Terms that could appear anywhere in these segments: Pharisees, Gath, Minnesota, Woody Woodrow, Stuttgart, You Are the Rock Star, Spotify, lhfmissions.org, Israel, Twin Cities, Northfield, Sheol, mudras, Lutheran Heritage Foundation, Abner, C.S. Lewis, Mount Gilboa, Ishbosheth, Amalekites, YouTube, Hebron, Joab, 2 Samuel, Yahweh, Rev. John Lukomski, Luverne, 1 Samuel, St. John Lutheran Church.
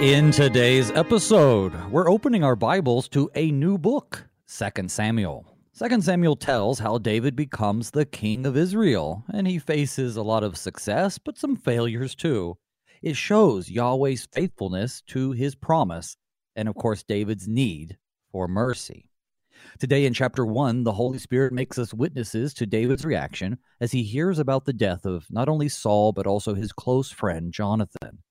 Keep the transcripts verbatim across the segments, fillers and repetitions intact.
In today's episode, we're opening our Bibles to a new book, Second Samuel. Second Samuel tells how David becomes the king of Israel, and he faces a lot of success, but some failures too. It shows Yahweh's faithfulness to his promise, and of course David's need for mercy. Today in chapter one, the Holy Spirit makes us witnesses to David's reaction as he hears about the death of not only Saul, but also his close friend Jonathan.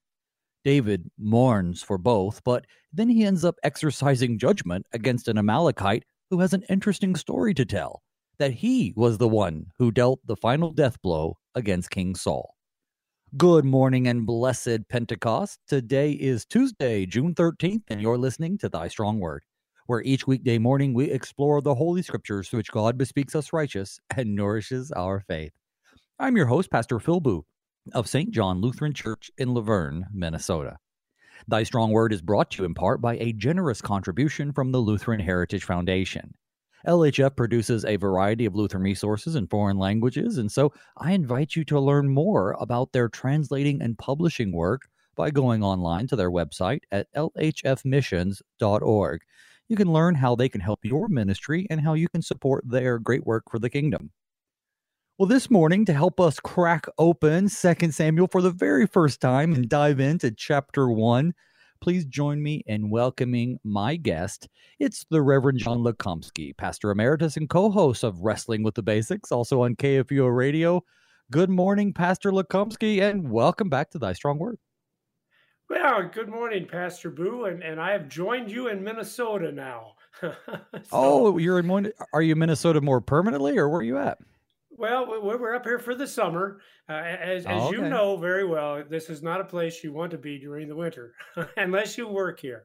David mourns for both, but then he ends up exercising judgment against an Amalekite who has an interesting story to tell, that he was the one who dealt the final death blow against King Saul. Good morning and blessed Pentecost. Today is Tuesday, June thirteenth, and you're listening to Thy Strong Word, where each weekday morning we explore the Holy Scriptures through which God bespeaks us righteous and nourishes our faith. I'm your host, Pastor Phil Booe, of Saint John Lutheran Church in Luverne, Minnesota. Thy Strong Word is brought to you in part by a generous contribution from the Lutheran Heritage Foundation. L H F produces a variety of Lutheran resources in foreign languages, and so I invite you to learn more about their translating and publishing work by going online to their website at L H F missions dot org. You can learn how they can help your ministry and how you can support their great work for the kingdom. Well, this morning, to help us crack open Second Samuel for the very first time and dive into chapter one, please join me in welcoming my guest. It's the Rev. John Lukomski, pastor emeritus and co-host of Wrestling with the Basics, also on K F U O Radio. Good morning, Pastor Lukomski, and welcome back to Thy Strong Word. Well, good morning, Pastor Boo, and, and I have joined you in Minnesota now. so, oh, you're in are you in Minnesota more permanently, or where are you at? Well, we're up here for the summer. Uh, as oh, as you okay. know very well, this is not a place you want to be during the winter, unless you work here.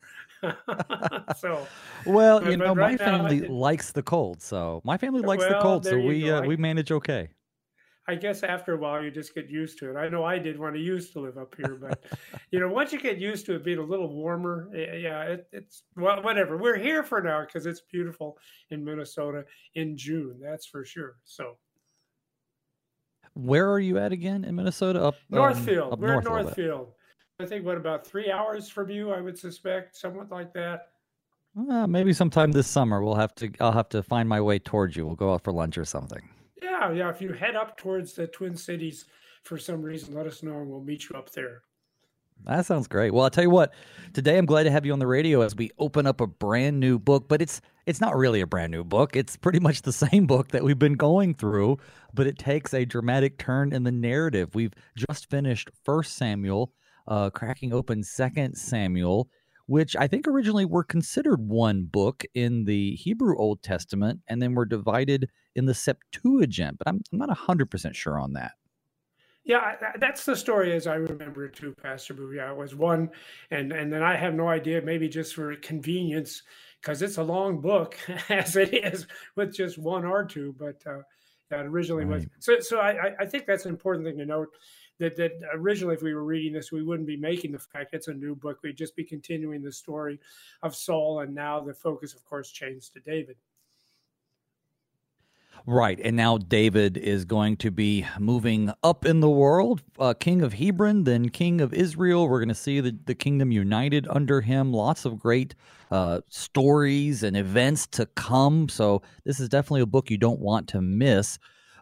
so, Well, but, you know, right my family now, likes the cold, so my family likes well, the cold, so we uh, we manage okay. I guess after a while, you just get used to it. I know I did when I used to live up here, but, you know, once you get used to it being a little warmer, yeah, it, it's, well, whatever. We're here for now because it's beautiful in Minnesota in June, that's for sure, so. Where are you at again in Minnesota? Up Northfield. Um, up We're north in Northfield. I think, what, about three hours from you, I would suspect, somewhat like that. Uh, maybe sometime this summer we'll have to. I'll have to find my way towards you. We'll go out for lunch or something. Yeah, yeah. If you head up towards the Twin Cities for some reason, let us know and we'll meet you up there. That sounds great. Well, I'll tell you what. Today, I'm glad to have you on the radio as we open up a brand new book, but it's it's not really a brand new book. It's pretty much the same book that we've been going through, but it takes a dramatic turn in the narrative. We've just finished First Samuel, uh, cracking open Second Samuel, which I think originally were considered one book in the Hebrew Old Testament, and then were divided in the Septuagint, but I'm, I'm not one hundred percent sure on that. Yeah, that's the story as I remember it too, Pastor Booe. Yeah, it was one, and, and then I have no idea, maybe just for convenience, because it's a long book as it is with just one or two, but uh, that originally right. was. So so I, I think that's an important thing to note, that, that originally if we were reading this, we wouldn't be making the fact it's a new book. We'd just be continuing the story of Saul, and now the focus, of course, changed to David. Right, and now David is going to be moving up in the world, uh, king of Hebron, then king of Israel. We're going to see the, the kingdom united under him, lots of great uh, stories and events to come. So this is definitely a book you don't want to miss.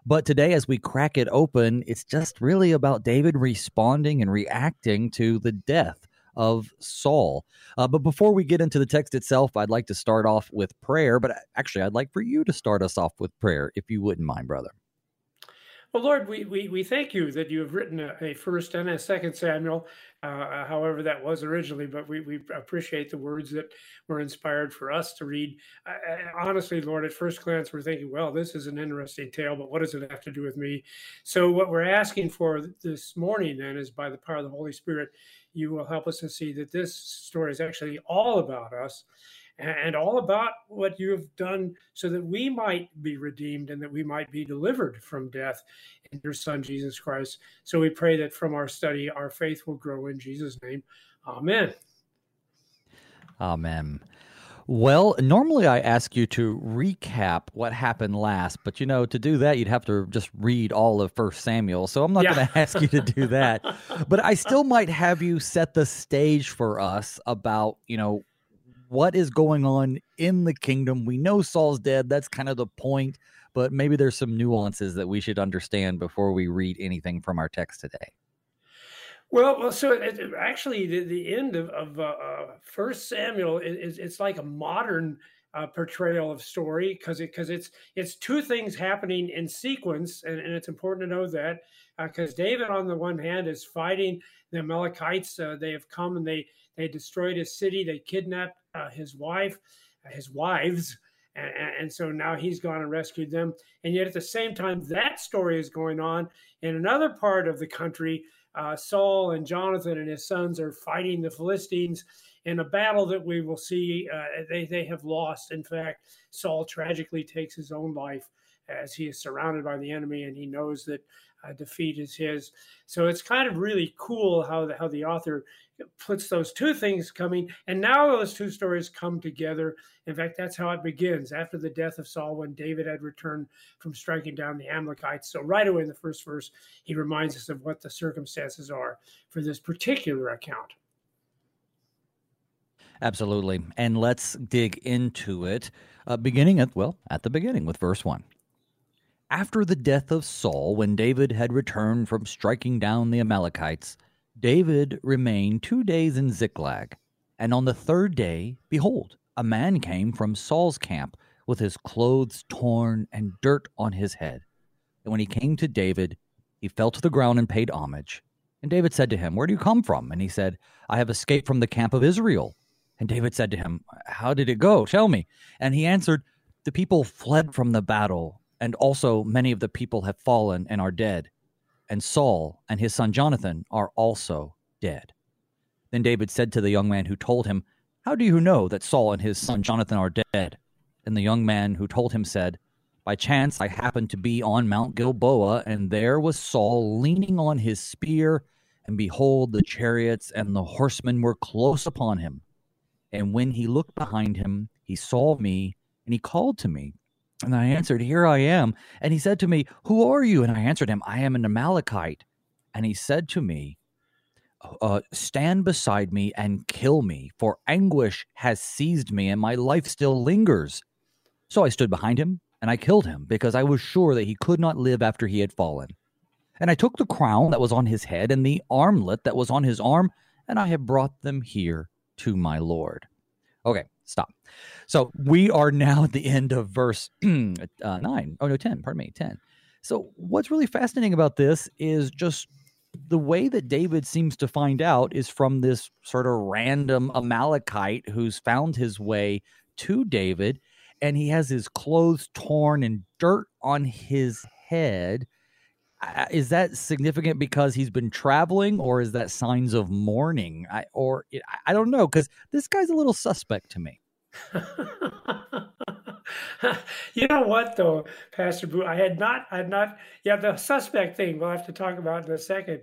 But today, as we crack it open, it's just really about David responding and reacting to the death of Saul. Uh, but before we get into the text itself, I'd like to start off with prayer, but actually I'd like for you to start us off with prayer, if you wouldn't mind, brother. Well, Lord, we we, we thank you that you have written a, a first and a second Samuel, uh, however that was originally, but we, we appreciate the words that were inspired for us to read. I, I, honestly, Lord, at first glance, we're thinking, well, this is an interesting tale, but what does it have to do with me? So what we're asking for this morning then is by the power of the Holy Spirit, you will help us to see that this story is actually all about us and all about what you have done so that we might be redeemed and that we might be delivered from death in your Son, Jesus Christ. So we pray that from our study, our faith will grow in Jesus' name. Amen. Amen. Well, normally I ask you to recap what happened last, but, you know, to do that, you'd have to just read all of First Samuel, so I'm not yeah. going to ask you to do that. But I still might have you set the stage for us about, you know, what is going on in the kingdom. We know Saul's dead. That's kind of the point, but maybe there's some nuances that we should understand before we read anything from our text today. Well, so it, it, actually, the, the end of, of uh, uh, First Samuel is it, it's like a modern uh, portrayal of story because it because it's it's two things happening in sequence, and, and it's important to know that because uh, David, on the one hand, is fighting the Amalekites. Uh, they have come and they they destroyed his city. They kidnapped uh, his wife, uh, his wives. And, and so now he's gone and rescued them. And yet at the same time, that story is going on in another part of the country. Uh, Saul and Jonathan and his sons are fighting the Philistines in a battle that we will see uh, they, they have lost. In fact, Saul tragically takes his own life as he is surrounded by the enemy, and he knows that uh, defeat is his. So it's kind of really cool how the, how the author puts those two things coming, and now those two stories come together. In fact, that's how it begins, after the death of Saul, when David had returned from striking down the Amalekites. So right away in the first verse, he reminds us of what the circumstances are for this particular account. Absolutely. And let's dig into it, uh, beginning at, well, at the beginning with verse one. After the death of Saul, when David had returned from striking down the Amalekites, David remained two days in Ziklag. And on the third day, behold, a man came from Saul's camp with his clothes torn and dirt on his head. And when he came to David, he fell to the ground and paid homage. And David said to him, "Where do you come from?" And he said, "I have escaped from the camp of Israel." And David said to him, "How did it go? Tell me." And he answered, "The people fled from the battle. And also many of the people have fallen and are dead. And Saul and his son Jonathan are also dead." Then David said to the young man who told him, "How do you know that Saul and his son Jonathan are dead?" And the young man who told him said, "By chance I happened to be on Mount Gilboa, and there was Saul leaning on his spear, and behold, the chariots and the horsemen were close upon him. And when he looked behind him, he saw me, and he called to me. And I answered, 'Here I am.' And he said to me, 'Who are you?' And I answered him, 'I am an Amalekite.' And he said to me, uh, 'Stand beside me and kill me, for anguish has seized me, and my life still lingers.' So I stood behind him, and I killed him, because I was sure that he could not live after he had fallen. And I took the crown that was on his head and the armlet that was on his arm, and I have brought them here to my Lord." Okay. Stop. So we are now at the end of verse uh, nine. Oh, no, ten. Pardon me, ten. So what's really fascinating about this is just the way that David seems to find out is from this sort of random Amalekite who's found his way to David, and he has his clothes torn and dirt on his head. Is that significant because he's been traveling, or is that signs of mourning? I, or I don't know, because this guy's a little suspect to me. You know what, though, Pastor Booe, I had not, I had not, yeah, the suspect thing we'll have to talk about in a second,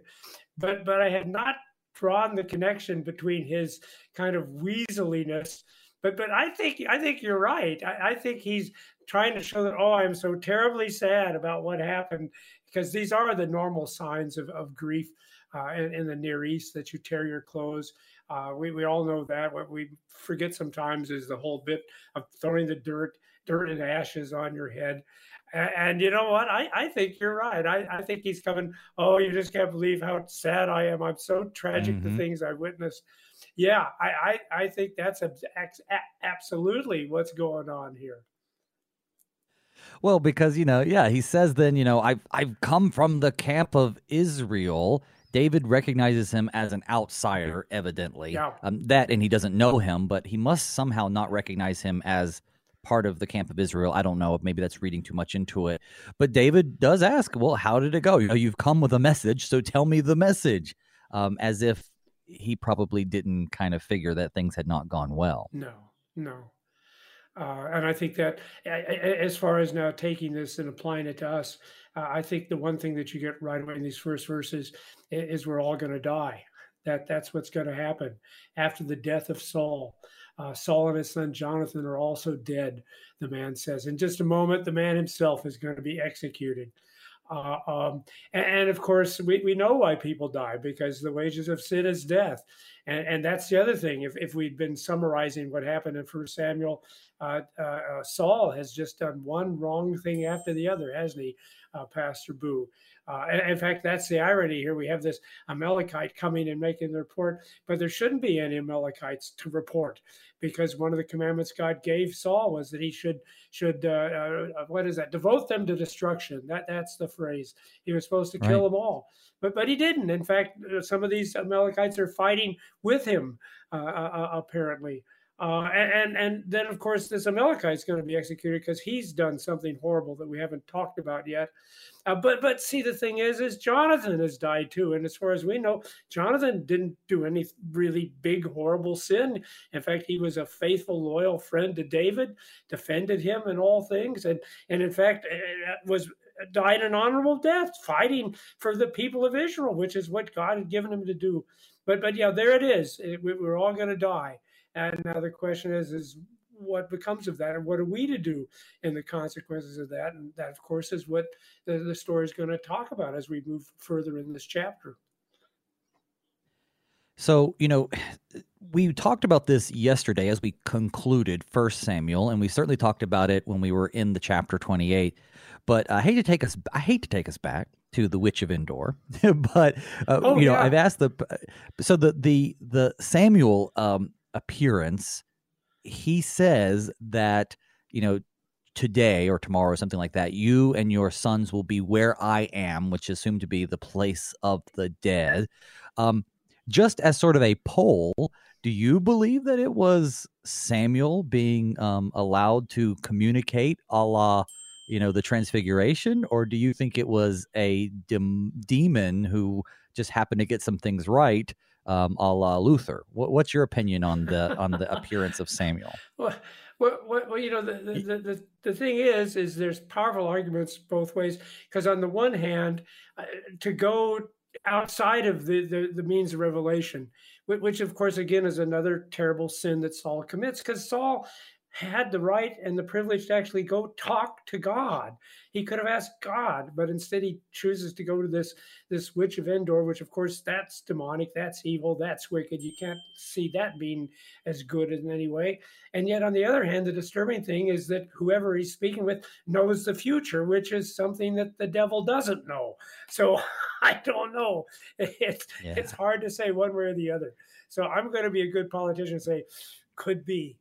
but but I had not drawn the connection between his kind of weaseliness. But but I think I think you're right. I, I think he's trying to show that, oh, I'm so terribly sad about what happened, because these are the normal signs of, of grief uh, in, in the Near East, that you tear your clothes. Uh, we, we all know that. What we forget sometimes is the whole bit of throwing the dirt, dirt and ashes on your head. And, and you know what? I, I think you're right. I, I think he's coming, oh, you just can't believe how sad I am. I'm so tragic, mm-hmm. the things I witnessed. Yeah, I, I, I think that's a, a, absolutely what's going on here. Well, because, you know, yeah, he says then, you know, I've, I've come from the camp of Israel. David recognizes him as an outsider, evidently. Yeah. Um, that, and he doesn't know him, but he must somehow not recognize him as part of the camp of Israel. I don't know. Maybe that's reading too much into it. But David does ask, well, how did it go? You know, you've come with a message, so tell me the message, um, as if he probably didn't kind of figure that things had not gone well. No, no. Uh, and I think that as far as now taking this and applying it to us, uh, I think the one thing that you get right away in these first verses is, is we're all going to die. That that's what's going to happen after the death of Saul. Uh, Saul and his son Jonathan are also dead, the man says. In just a moment, the man himself is going to be executed. Uh, um, and, and of course, we, we know why people die, because the wages of sin is death. And, and that's the other thing. If, if we'd been summarizing what happened in First Samuel, uh, uh, Saul has just done one wrong thing after the other, hasn't he, uh, Pastor Booe? Uh, and in fact, that's the irony here. We have this Amalekite coming and making the report, but there shouldn't be any Amalekites to report, because one of the commandments God gave Saul was that he should, should uh, uh, what is that, devote them to destruction. That, that's the phrase. He was supposed to kill right. them all, but but he didn't. In fact, some of these Amalekites are fighting with him, uh, uh, apparently. Uh, and, and then, of course, this Amalekite is going to be executed because he's done something horrible that we haven't talked about yet. Uh, but but see, the thing is, is Jonathan has died too. And as far as we know, Jonathan didn't do any really big, horrible sin. In fact, he was a faithful, loyal friend to David, defended him in all things. And, and in fact, was died an honorable death, fighting for the people of Israel, which is what God had given him to do. But, but yeah, there it is. It, we, we're all going to die. And now the question is, is what becomes of that? And what are we to do in the consequences of that? And that, of course, is what the, the story is going to talk about as we move further in this chapter. So, you know, we talked about this yesterday as we concluded First Samuel, and we certainly talked about it when we were in the chapter twenty-eight. But I hate to take us, I hate to take us back to the Witch of Endor, but uh, oh, you know, yeah. I've asked the so the the the Samuel. Um, appearance, he says that, you know, today or tomorrow or something like that, you and your sons will be where I am, which is assumed to be the place of the dead. Um, just as sort of a poll, do you believe that it was Samuel being um, allowed to communicate a la, you know, the Transfiguration, or do you think it was a dem- demon who just happened to get some things right? Um, a la Luther. What, what's your opinion on the on the appearance of Samuel? Well, well, well you know, the the, the the the thing is, is there's powerful arguments both ways, because on the one hand, uh, to go outside of the, the, the means of revelation, which, which of course, again, is another terrible sin that Saul commits, because Saul had the right and the privilege to actually go talk to God. He could have asked God, but instead he chooses to go to this, this Witch of Endor, which of course that's demonic, that's evil, that's wicked. You can't see that being as good in any way. And yet on the other hand, the disturbing thing is that whoever he's speaking with knows the future, which is something that the devil doesn't know. So I don't know. It's, yeah. it's hard to say one way or the other. So I'm going to be a good politician and say, could be.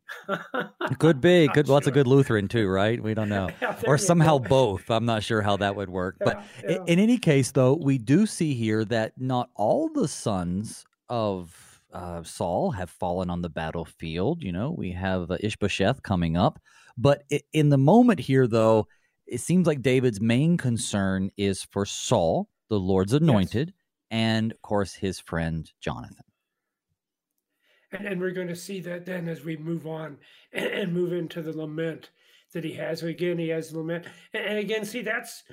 could be. Not good. Well, sure. That's a good Lutheran too, right? We don't know. yeah, or somehow go. both. I'm not sure how that would work. Yeah, but yeah. In, in any case, though, we do see here that not all the sons of uh, Saul have fallen on the battlefield. You know, we have uh, Ishbosheth coming up. But it, in the moment here, though, it seems like David's main concern is for Saul, the Lord's anointed, yes. and, of course, his friend Jonathan. And, and we're going to see that then as we move on and, and move into the lament that he has. Again, he has lament. And, and again, see, that's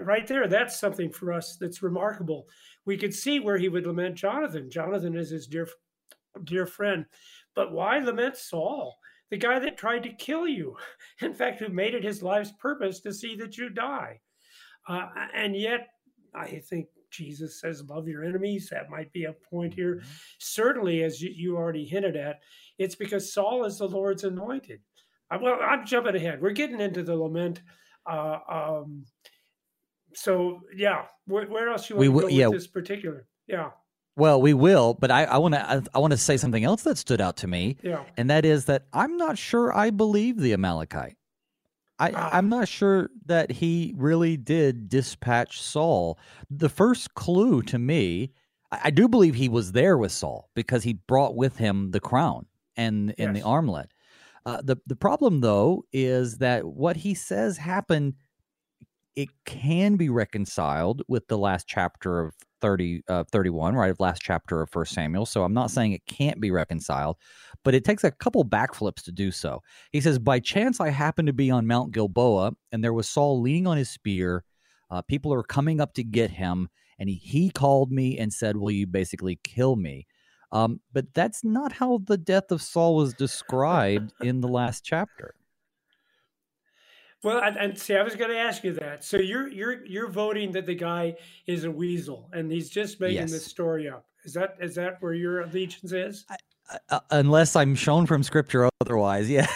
right there. That's something for us that's remarkable. We could see where he would lament Jonathan. Jonathan is his dear, dear friend. But why lament Saul, the guy that tried to kill you? In fact, who made it his life's purpose to see that you die. Uh, and yet, I think, Jesus says, love your enemies. That might be a point here. Mm-hmm. Certainly, as you, you already hinted at, it's because Saul is the Lord's anointed. I, well, I'm jumping ahead. We're getting into the lament. Uh, um, so, yeah, where, where else you want we to go will, with yeah. this particular? Yeah. Well, we will, but I want to I, I want to say something else that stood out to me, yeah. and that is that I'm not sure I believe the Amalekite. I, I'm not sure that he really did dispatch Saul. The first clue to me, I, I do believe he was there with Saul because he brought with him the crown and, and yes. the armlet. Uh, the, the problem, though, is that what he says happened, it can be reconciled with the last chapter of thirty, uh, thirty-one, right, of last chapter of First Samuel. So I'm not saying it can't be reconciled, but it takes a couple backflips to do so. He says, by chance I happened to be on Mount Gilboa, and there was Saul leaning on his spear. Uh, people are coming up to get him, and he, he called me and said, will you basically kill me? Um, but that's not how the death of Saul was described in the last chapter. Well, and see, I was going to ask you that. So you're you're you're voting that the guy is a weasel and he's just making yes. this story up. Is that is that where your allegiance is? I, Uh, unless I'm shown from Scripture otherwise, yeah.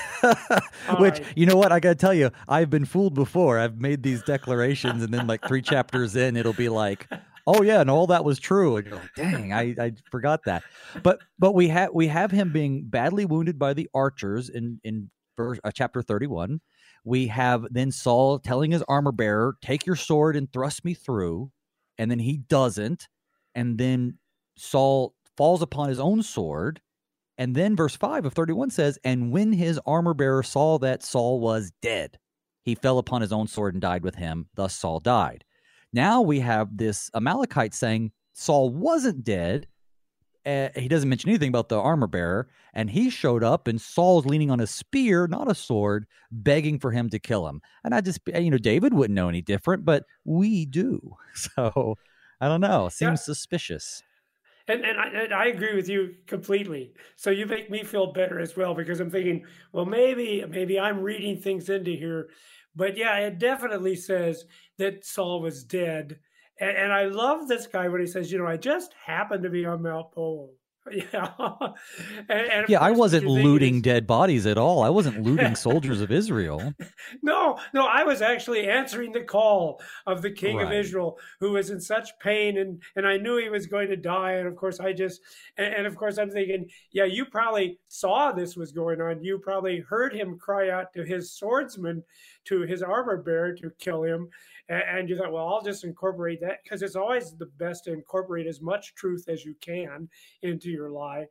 Which, right. You know what? I got to tell you, I've been fooled before. I've made these declarations, and then like three chapters in, it'll be like, "Oh yeah, and all that was true." And you're like, "Dang, I, I forgot that." But but we have we have him being badly wounded by the archers in in verse, uh, chapter thirty-one. We have then Saul telling his armor bearer, "Take your sword and thrust me through," and then he doesn't, and then Saul falls upon his own sword. And then verse five of thirty-one says, "And when his armor-bearer saw that Saul was dead, he fell upon his own sword and died with him. Thus Saul died." Now we have this Amalekite saying Saul wasn't dead. Uh, he doesn't mention anything about the armor-bearer. And he showed up, and Saul's leaning on a spear, not a sword, begging for him to kill him. And I just, you know, David wouldn't know any different, but we do. So I don't know. Seems yeah. suspicious. And, and, I, and I agree with you completely. So you make me feel better as well, because I'm thinking, well, maybe maybe I'm reading things into here. But yeah, it definitely says that Saul was dead. And, and I love this guy when he says, you know, I just happened to be on Mount Gilboa. Yeah, and, and yeah. I wasn't looting dead bodies at all. I wasn't looting soldiers of Israel. No, no. I was actually answering the call of the king right. of Israel, who was in such pain, and and I knew he was going to die. And of course, I just and, and of course, I'm thinking, yeah, you probably saw this was going on. You probably heard him cry out to his swordsman, to his armor bearer, to kill him. And, and you thought, well, I'll just incorporate that, because it's always the best to incorporate as much truth as you can into your lie.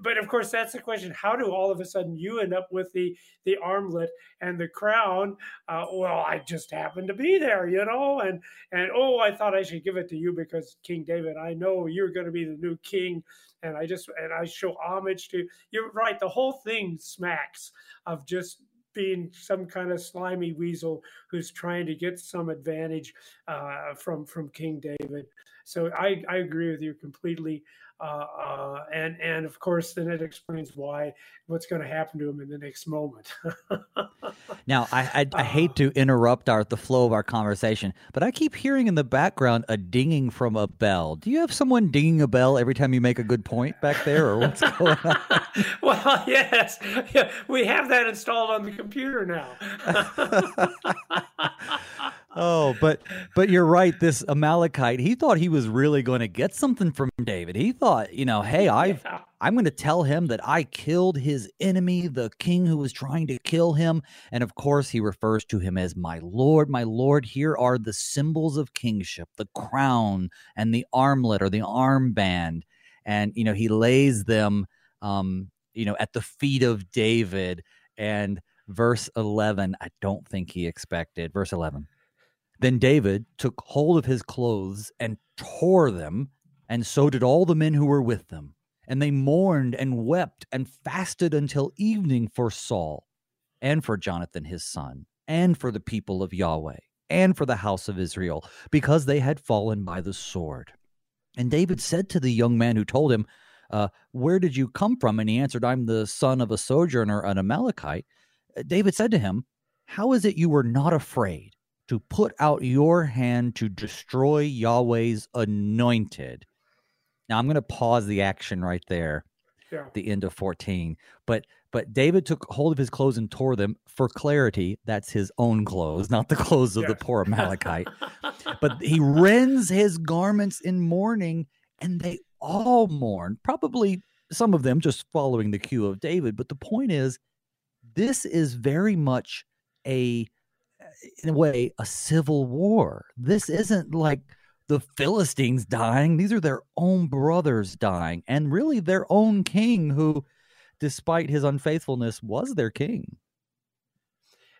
But of course, that's the question. How do all of a sudden you end up with the, the armlet and the crown? Uh, well, I just happened to be there, you know, and, and, oh, I thought I should give it to you because King David, I know you're going to be the new king. And I just, and I show homage to, you're right. The whole thing smacks of just being some kind of slimy weasel who's trying to get some advantage uh, from from King David. So I, I agree with you completely. Uh, uh, and, and of course, then it explains why, what's going to happen to him in the next moment. Now, I, I, I hate to interrupt our the flow of our conversation, but I keep hearing in the background a dinging from a bell. Do you have someone dinging a bell every time you make a good point back there, or what's going on? Well, yes. Yeah, we have that installed on the computer now. Oh, but but you're right. This Amalekite, he thought he was really going to get something from David. He thought, you know, hey, I've, yeah. I'm going to tell him that I killed his enemy, the king who was trying to kill him. And of course, he refers to him as my Lord. My Lord, here are the symbols of kingship, the crown and the armlet or the armband. And, you know, he lays them, um, you know, at the feet of David. And verse eleven, I don't think he expected. Verse eleven. Then David took hold of his clothes and tore them, and so did all the men who were with them. And they mourned and wept and fasted until evening for Saul, and for Jonathan his son, and for the people of Yahweh, and for the house of Israel, because they had fallen by the sword. And David said to the young man who told him, uh, "Where did you come from?" And he answered, "I'm the son of a sojourner, an Amalekite." David said to him, "How is it you were not afraid to put out your hand to destroy Yahweh's anointed?" Now, I'm going to pause the action right there, yeah. at the end of fourteen. But but David took hold of his clothes and tore them. For clarity, that's his own clothes, not the clothes of yes. the poor Amalekite. But he rends his garments in mourning, and they all mourn, probably some of them just following the cue of David. But the point is, this is very much a... in a way, a civil war. This isn't like the Philistines dying. These are their own brothers dying, and really their own king who, despite his unfaithfulness, was their king.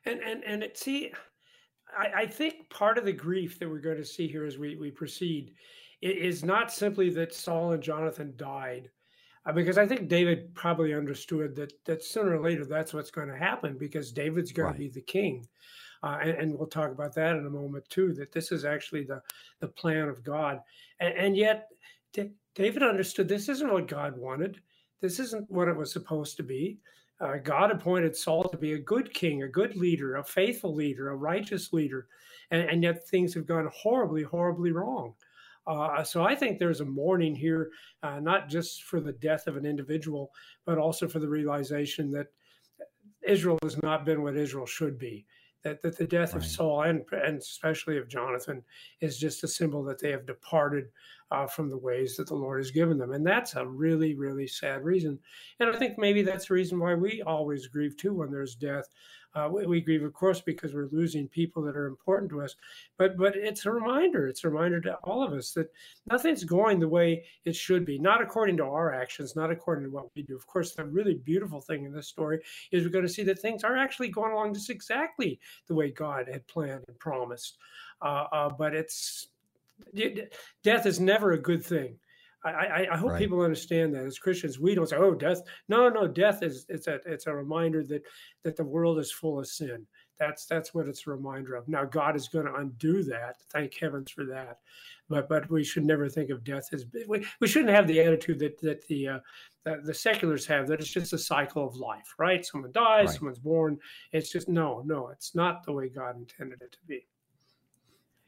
And and and it, see, I, I think part of the grief that we're going to see here as we, we proceed is not simply that Saul and Jonathan died, because I think David probably understood that, that sooner or later that's what's going to happen, because David's going right. to be the king. Uh, and, and we'll talk about that in a moment, too, that this is actually the, the plan of God. And, and yet, D- David understood this isn't what God wanted. This isn't what it was supposed to be. Uh, God appointed Saul to be a good king, a good leader, a faithful leader, a righteous leader, and, and yet things have gone horribly, horribly wrong. Uh, so I think there's a mourning here, uh, not just for the death of an individual, but also for the realization that Israel has not been what Israel should be, that, that the death right. of Saul and, and especially of Jonathan is just a symbol that they have departed uh, from the ways that the Lord has given them. And that's a really, really sad reason. And I think maybe that's the reason why we always grieve, too, when there's death. Uh, we, we grieve, of course, because we're losing people that are important to us. But but it's a reminder. It's a reminder to all of us that nothing's going the way it should be, not according to our actions, not according to what we do. Of course, the really beautiful thing in this story is we're going to see that things are actually going along just exactly the way God had planned and promised. Uh, uh, but it's death is never a good thing. I, I, I hope right. people understand that as Christians, we don't say, "Oh, death." No, no, death is it's a it's a reminder that that the world is full of sin. That's that's what it's a reminder of. Now, God is going to undo that. Thank heavens for that. But but we should never think of death as we, we shouldn't have the attitude that that the uh, that the seculars have that it's just a cycle of life, right? Someone dies, right. someone's born. It's just no, no. It's not the way God intended it to be.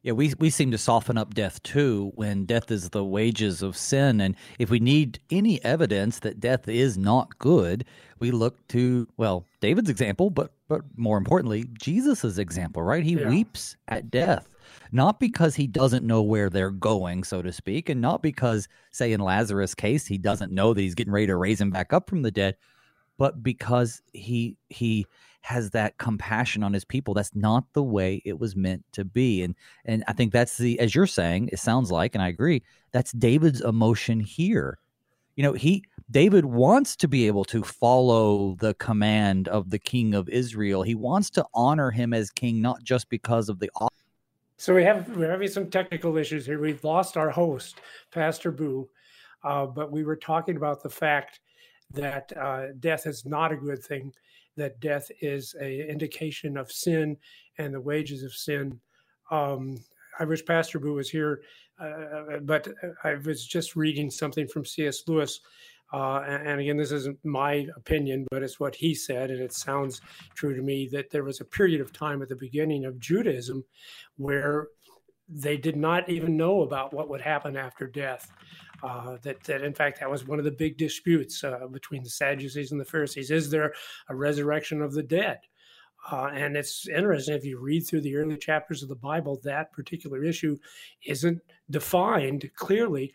Yeah, we we seem to soften up death, too, when death is the wages of sin. And if we need any evidence that death is not good, we look to, well, David's example, but but more importantly, Jesus's example, right? He yeah. weeps at death, not because he doesn't know where they're going, so to speak, and not because, say, in Lazarus' case, he doesn't know that he's getting ready to raise him back up from the dead, but because he he has that compassion on his people. That's not the way it was meant to be. And and I think that's the, as you're saying, it sounds like, and I agree, that's David's emotion here. You know, he David wants to be able to follow the command of the king of Israel. He wants to honor him as king, not just because of the office. So we have, we're having some technical issues here. We've lost our host, Pastor Booe, uh, but we were talking about the fact that uh, death is not a good thing, that death is a indication of sin and the wages of sin. Um, I wish Pastor Booe was here, uh, but I was just reading something from C S. Lewis. Uh, and again, this isn't my opinion, but it's what he said, and it sounds true to me, that there was a period of time at the beginning of Judaism where they did not even know about what would happen after death. Uh, that, that, in fact, that was one of the big disputes uh, between the Sadducees and the Pharisees. Is there a resurrection of the dead? Uh, and it's interesting, if you read through the early chapters of the Bible, that particular issue isn't defined clearly.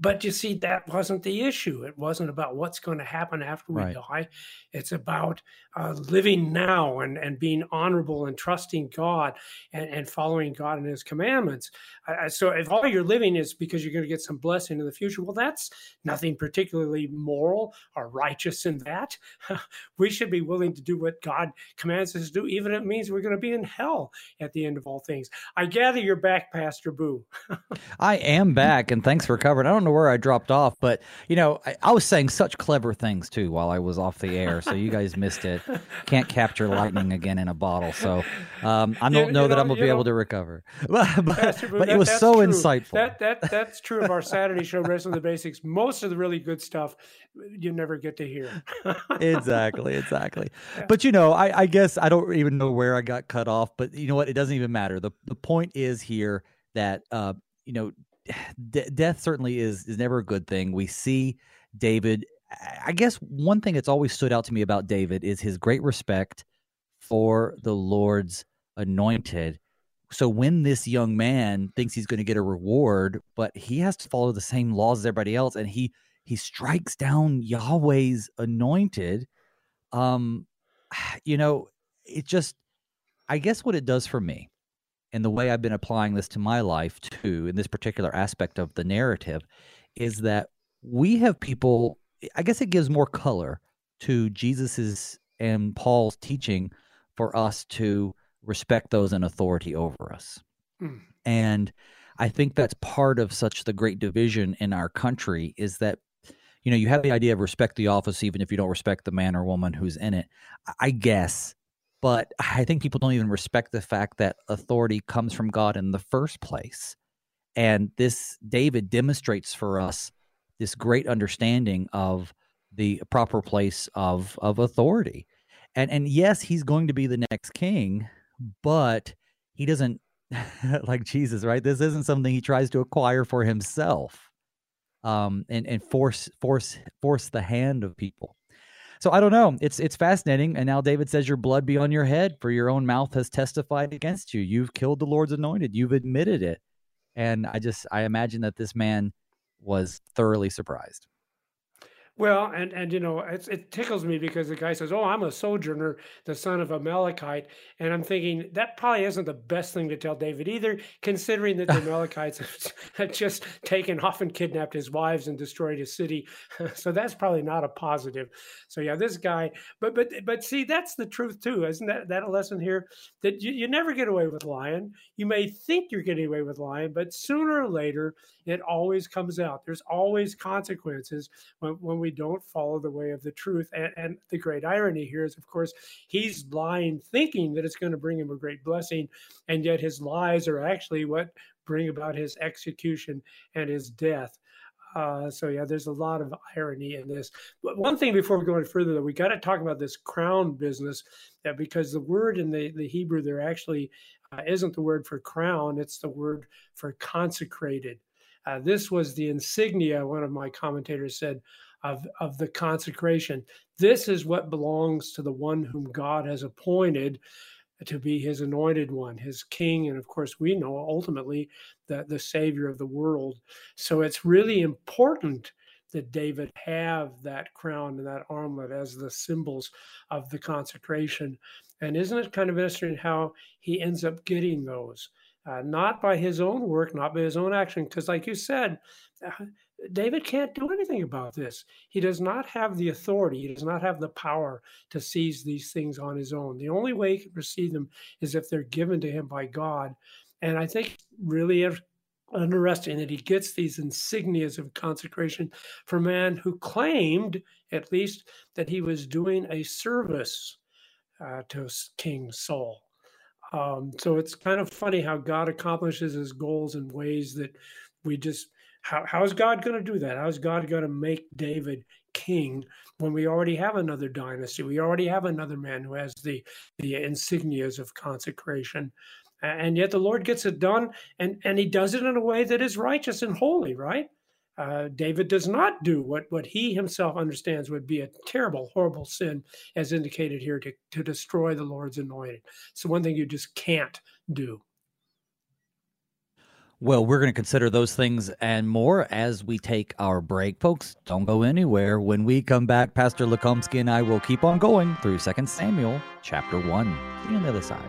But you see, that wasn't the issue. It wasn't about what's going to happen after we right. die. It's about uh, living now and, and being honorable and trusting God and, and following God and his commandments. Uh, so if all you're living is because you're going to get some blessing in the future, well, that's nothing particularly moral or righteous in that. We should be willing to do what God commands us to do, even if it means we're going to be in hell at the end of all things. I gather you're back, Pastor Booe. I am back, and thanks for covering. I don't know where I dropped off, but you know, I, I was saying such clever things too while I was off the air, so you guys missed it. Can't capture lightning again in a bottle, so um, I don't you, know you that know, I'm gonna be know, able to recover. But, but, Pastor Booe, but that, it was so true. Insightful. That that that's true of our Saturday show, Wrestling with the Basics. Most of the really good stuff you never get to hear. exactly, exactly. Yeah. But you know, I, I guess I don't even know where I got cut off. But you know what? It doesn't even matter. the The point is here that uh, you know. De- death certainly is is never a good thing. We see David. I guess one thing that's always stood out to me about David is his great respect for the Lord's anointed. So when this young man thinks he's going to get a reward, but he has to follow the same laws as everybody else, and he he strikes down Yahweh's anointed. Um, you know, it just, I guess what it does for me, and the way I've been applying this to my life, too, in this particular aspect of the narrative, is that we have people, I guess it gives more color to Jesus's and Paul's teaching for us to respect those in authority over us. Mm. And I think that's part of such the great division in our country is that, you know, you have the idea of respect the office, even if you don't respect the man or woman who's in it, I guess. But I think people don't even respect the fact that authority comes from God in the first place. And this David demonstrates for us this great understanding of the proper place of of authority. And and yes, he's going to be the next king, but he doesn't, like Jesus, right? This isn't something he tries to acquire for himself, um, and and force force force the hand of people. So I don't know. It's it's fascinating. And now David says, "Your blood be on your head, for your own mouth has testified against you. You've killed the Lord's anointed. You've admitted it." And I just I imagine that this man was thoroughly surprised. Well, and, and you know, it's, it tickles me because the guy says, "Oh, I'm a sojourner, the son of Amalekite." And I'm thinking that probably isn't the best thing to tell David either, considering that the Amalekites had just taken off and kidnapped his wives and destroyed his city. So that's probably not a positive. So yeah, this guy, but, but, but see, that's the truth too. Isn't that, that a lesson here that you, you never get away with lying? You may think you're getting away with lying, but sooner or later, it always comes out. There's always consequences when, when we we don't follow the way of the truth. And, and the great irony here is, of course, he's lying thinking that it's going to bring him a great blessing, and yet his lies are actually what bring about his execution and his death. Uh, so, yeah, there's a lot of irony in this. But one thing before we go any further, though, we got to talk about this crown business, that because the word in the, the Hebrew there actually uh, isn't the word for crown, it's the word for consecrated. Uh, this was the insignia, one of my commentators said, Of, of the consecration. This is what belongs to the one whom God has appointed to be his anointed one, his king, and of course we know ultimately the, the savior of the world. So it's really important that David have that crown and that armlet as the symbols of the consecration. And isn't it kind of interesting how he ends up getting those? Uh, not by his own work, not by his own action, because like you said, uh, David can't do anything about this. He does not have the authority. He does not have the power to seize these things on his own. The only way he can receive them is if they're given to him by God. And I think it's really interesting that he gets these insignias of consecration for a man who claimed, at least, that he was doing a service uh, to King Saul. Um, so it's kind of funny how God accomplishes his goals in ways that we just... How, how is God going to do that? How is God going to make David king when we already have another dynasty? We already have another man who has the, the insignias of consecration. And yet the Lord gets it done, and, and he does it in a way that is righteous and holy, right? Uh, David does not do what, what he himself understands would be a terrible, horrible sin, as indicated here, to, to destroy the Lord's anointed. So one thing you just can't do. Well, we're going to consider those things and more as we take our break. Folks, don't go anywhere. When we come back, Pastor Lukomski and I will keep on going through Second Samuel chapter one. See you on the other side.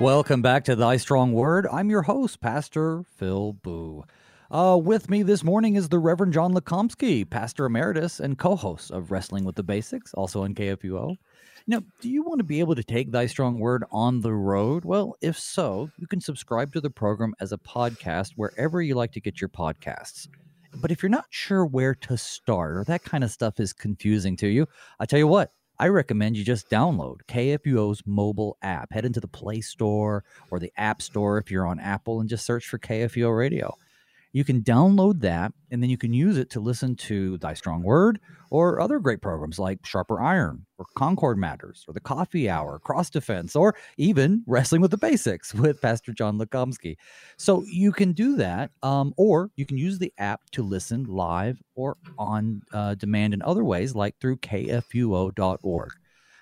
Welcome back to Thy Strong Word. I'm your host, Pastor Phil Booe. Uh, with me this morning is the Reverend John Lukomski, Pastor Emeritus and co-host of Wrestling with the Basics, also on K F U O. Now, do you want to be able to take Thy Strong Word on the road? Well, if so, you can subscribe to the program as a podcast wherever you like to get your podcasts. But if you're not sure where to start or that kind of stuff is confusing to you, I tell you what. I recommend you just download K F U O's mobile app. Head into the Play Store or the App Store if you're on Apple and just search for K F U O Radio. You can download that, and then you can use it to listen to Thy Strong Word or other great programs like Sharper Iron or Concord Matters or The Coffee Hour, Cross Defense, or even Wrestling with the Basics with Pastor John Lukomski. So you can do that, um, or you can use the app to listen live or on uh, demand in other ways, like through K F U O dot org.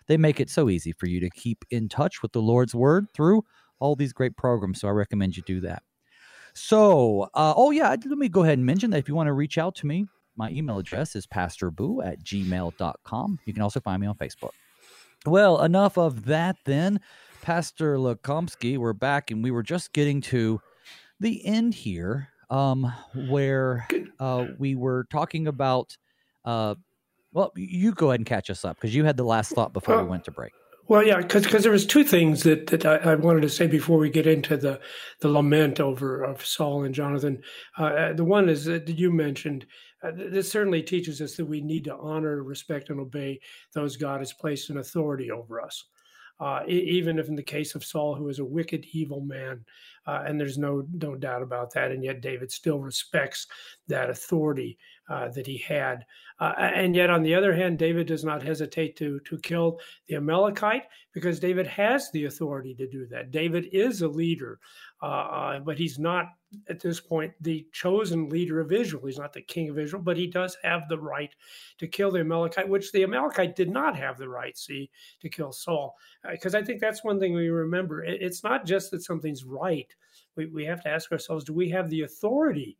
They make it so easy for you to keep in touch with the Lord's Word through all these great programs, so I recommend you do that. So, uh, oh yeah, let me go ahead and mention that if you want to reach out to me, my email address is pastor boo at gmail dot com. You can also find me on Facebook. Well, enough of that then. Pastor Lukomski, we're back, and we were just getting to the end here um, where uh, we were talking about, uh, well, you go ahead and catch us up because you had the last thought before oh. we went to break. Well, yeah, because because there was two things that, that I, I wanted to say before we get into the, the lament over of Saul and Jonathan. Uh, the one is that you mentioned, uh, this certainly teaches us that we need to honor, respect, and obey those God has placed in authority over us. Uh, even if in the case of Saul, who is a wicked, evil man, uh, and there's no no doubt about that, and yet David still respects that authority uh, that he had. Uh, and yet, on the other hand, David does not hesitate to to kill the Amalekite because David has the authority to do that. David is a leader, uh, but he's not, at this point, the chosen leader of Israel. He's not the king of Israel, but he does have the right to kill the Amalekite, which the Amalekite did not have the right, see, to kill Saul. Because uh, I think that's one thing we remember. It, it's not just that something's right. We, we have to ask ourselves, do we have the authority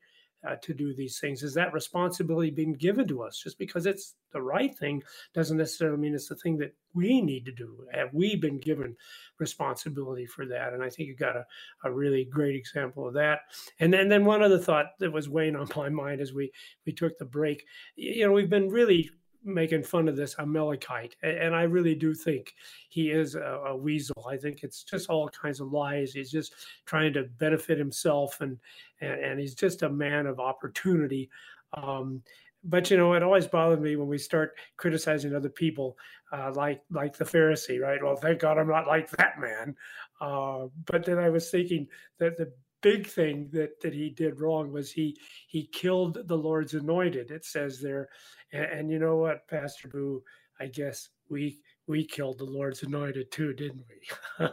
uh, to do these things? Is that responsibility being given to us? Just because it's the right thing doesn't necessarily mean it's the thing that we need to do. Have we been given responsibility for that? And I think you got a, a really great example of that. And then, then one other thought that was weighing on my mind as we, we took the break, you know, we've been really making fun of this Amalekite. And I really do think he is a, a weasel. I think it's just all kinds of lies. He's just trying to benefit himself, and, and, and he's just a man of opportunity. Um, But, you know, it always bothered me when we start criticizing other people uh, like like the Pharisee, right? Well, thank God I'm not like that man. Uh, but then I was thinking that the big thing that, that he did wrong was he he killed the Lord's anointed, it says there. And, and you know what, Pastor Boo, I guess we we killed the Lord's anointed too, didn't we?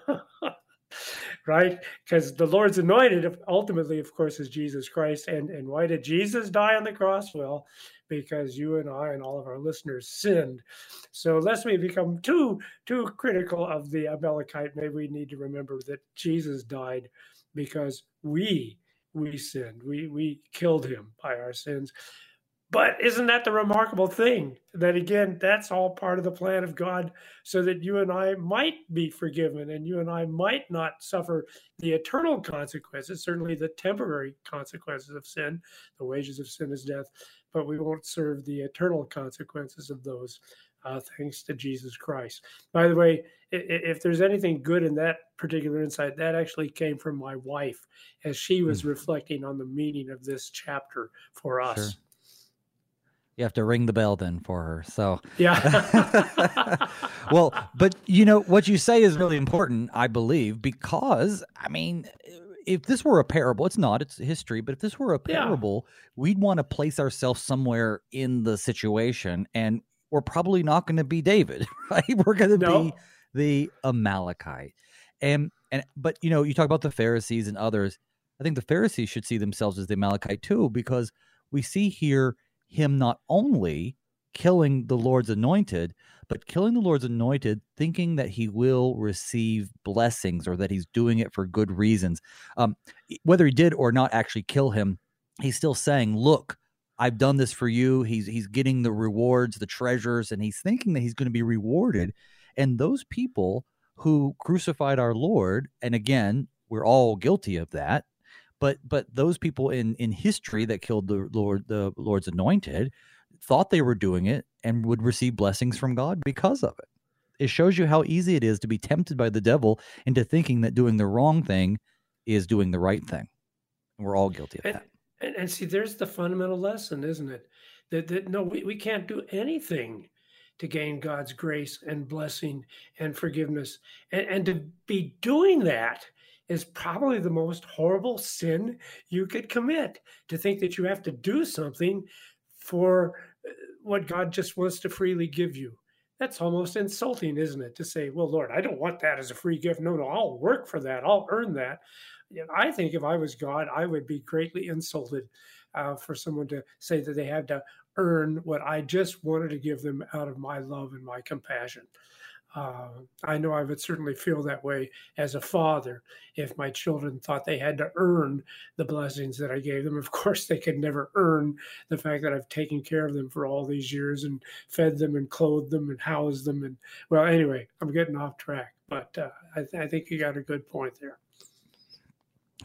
Right? Because the Lord's anointed ultimately, of course, is Jesus Christ. And, and why did Jesus die on the cross? Well, because you and I and all of our listeners sinned. So lest we become too, too critical of the Amalekite, maybe we need to remember that Jesus died because we, we sinned. We, we killed him by our sins. But isn't that the remarkable thing? That, again, that's all part of the plan of God so that you and I might be forgiven and you and I might not suffer the eternal consequences, certainly the temporary consequences of sin. The wages of sin is death, but we won't serve the eternal consequences of those uh, thanks to Jesus Christ. By the way, if there's anything good in that particular insight, that actually came from my wife as she was mm-hmm. reflecting on the meaning of this chapter for us. Sure. You have to ring the bell then for her. So, yeah. Well, but you know, what you say is really important, I believe, because I mean, if this were a parable, it's not, it's history, but if this were a parable, yeah. we'd want to place ourselves somewhere in the situation, and we're probably not going to be David, right? We're going to no. be the Amalekite. And, and, but you know, you talk about the Pharisees and others. I think the Pharisees should see themselves as the Amalekite too, because we see here him not only killing the Lord's anointed, but killing the Lord's anointed thinking that he will receive blessings or that he's doing it for good reasons. Um, whether he did or not actually kill him, he's still saying, look, I've done this for you. He's he's getting the rewards, the treasures, and he's thinking that he's going to be rewarded. And those people who crucified our Lord, and again, we're all guilty of that, But but those people in, in history that killed the Lord the Lord's anointed thought they were doing it and would receive blessings from God because of it. It shows you how easy it is to be tempted by the devil into thinking that doing the wrong thing is doing the right thing. And we're all guilty of and, that. And, and see, there's the fundamental lesson, isn't it? That, that no, we, we can't do anything to gain God's grace and blessing and forgiveness. And, and to be doing that is probably the most horrible sin you could commit, to think that you have to do something for what God just wants to freely give you. That's almost insulting, isn't it? To say, well, Lord, I don't want that as a free gift. No, no, I'll work for that. I'll earn that. I think if I was God, I would be greatly insulted uh, for someone to say that they had to earn what I just wanted to give them out of my love and my compassion. Uh, I know I would certainly feel that way as a father if my children thought they had to earn the blessings that I gave them. Of course, they could never earn the fact that I've taken care of them for all these years and fed them and clothed them and housed them. And well, anyway, I'm getting off track, but uh, I, th- I think you got a good point there.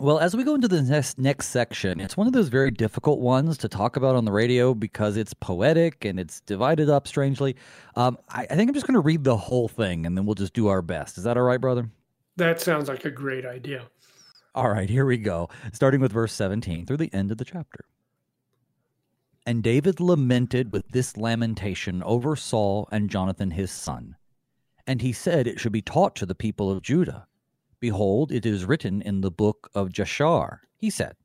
Well, as we go into the next, next section, it's one of those very difficult ones to talk about on the radio because it's poetic and it's divided up strangely. Um, I, I think I'm just going to read the whole thing, and then we'll just do our best. Is that all right, brother? That sounds like a great idea. All right, here we go, starting with verse seventeen through the end of the chapter. And David lamented with this lamentation over Saul and Jonathan his son. And he said it should be taught to the people of Judah. Behold, it is written in the book of Jashar, he said,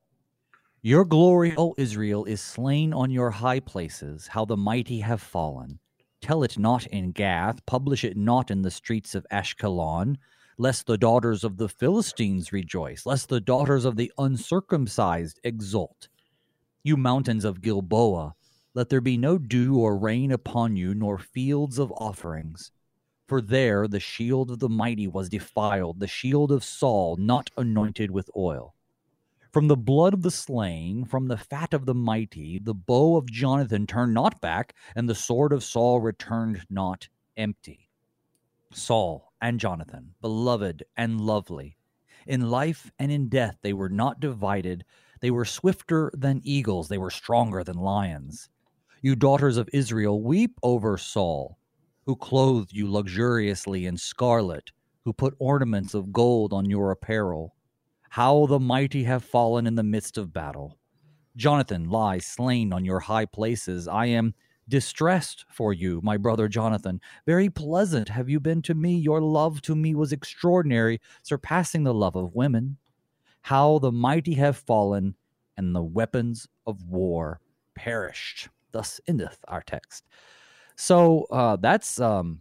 Your glory, O Israel, is slain on your high places, how the mighty have fallen. Tell it not in Gath, publish it not in the streets of Ashkelon, lest the daughters of the Philistines rejoice, lest the daughters of the uncircumcised exult. You mountains of Gilboa, let there be no dew or rain upon you, nor fields of offerings. For there the shield of the mighty was defiled, the shield of Saul not anointed with oil. From the blood of the slain, from the fat of the mighty, the bow of Jonathan turned not back, and the sword of Saul returned not empty. Saul and Jonathan, beloved and lovely. In life and in death they were not divided. They were swifter than eagles. They were stronger than lions. You daughters of Israel, weep over Saul, who clothed you luxuriously in scarlet, who put ornaments of gold on your apparel. How the mighty have fallen in the midst of battle. Jonathan lies slain on your high places. I am distressed for you, my brother Jonathan. Very pleasant have you been to me. Your love to me was extraordinary, surpassing the love of women. How the mighty have fallen, and the weapons of war perished. Thus endeth our text. So uh, that's, um,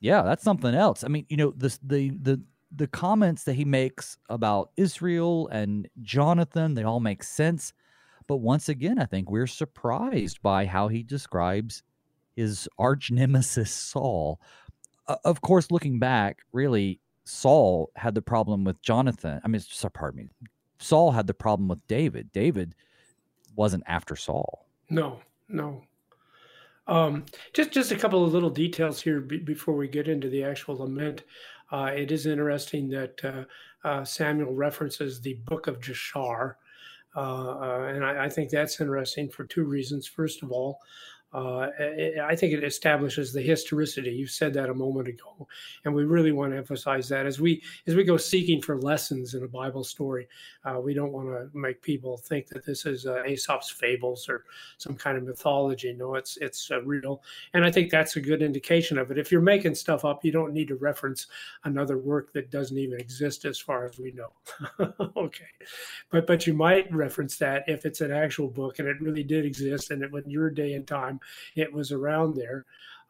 yeah, that's something else. I mean, you know, this, the the the comments that he makes about Israel and Jonathan, they all make sense. But once again, I think we're surprised by how he describes his arch nemesis, Saul. Uh, of course, looking back, really, Saul had the problem with Jonathan. I mean, sorry, pardon me. Saul had the problem with David. David wasn't after Saul. No, no. Um, just, just a couple of little details here b- before we get into the actual lament. Uh, it is interesting that uh, uh, Samuel references the Book of Jashar, uh, uh, and I, I think that's interesting for two reasons. First of all, uh, it, I think it establishes the historicity. You said that a moment ago, and we really want to emphasize that as we as we go seeking for lessons in a Bible story. Uh, we don't want to make people think that this is uh, Aesop's fables or some kind of mythology. No, it's it's uh, real, and I think that's a good indication of it. If you're making stuff up, you don't need to reference another work that doesn't even exist as far as we know. Okay, but but you might reference that if it's an actual book and it really did exist, and it was in your day and time. It was around there,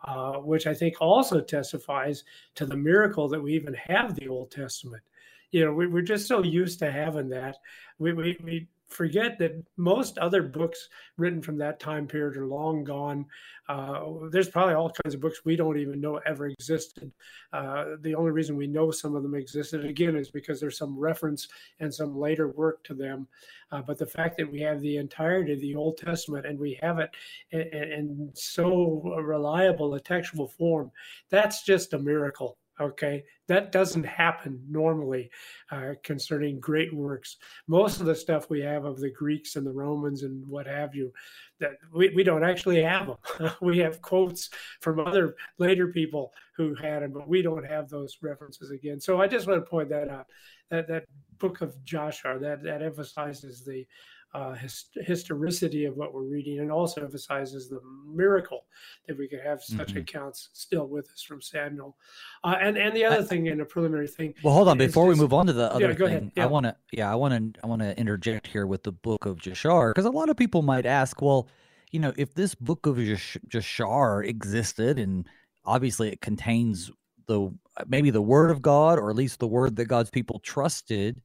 uh, which I think also testifies to the miracle that we even have the Old Testament. You know, we, we're just so used to having that. We, we, we forget that most other books written from that time period are long gone. Uh, there's probably all kinds of books we don't even know ever existed. Uh, the only reason we know some of them existed, again, is because there's some reference and some later work to them. Uh, but the fact that we have the entirety of the Old Testament and we have it in, in so reliable a textual form, that's just a miracle. Okay, that doesn't happen normally uh, concerning great works. Most of the stuff we have of the Greeks and the Romans and what have you, that we, we don't actually have them. We have quotes from other later people who had them, but we don't have those references again. So I just want to point that out. That that book of Joshua, that, that emphasizes the uh, hist- historicity of what we're reading, and also emphasizes the miracle that we could have such mm-hmm. accounts still with us from Samuel. Uh, and and the other I, thing, and a preliminary thing. Well, hold on before is, we move on to the other yeah, go thing. Yeah. I want to yeah I want to I want to interject here with the Book of Jashar, because a lot of people might ask, well, you know, if this Book of Jash- Jashar existed, and obviously it contains the maybe the word of God, or at least the word that God's people trusted,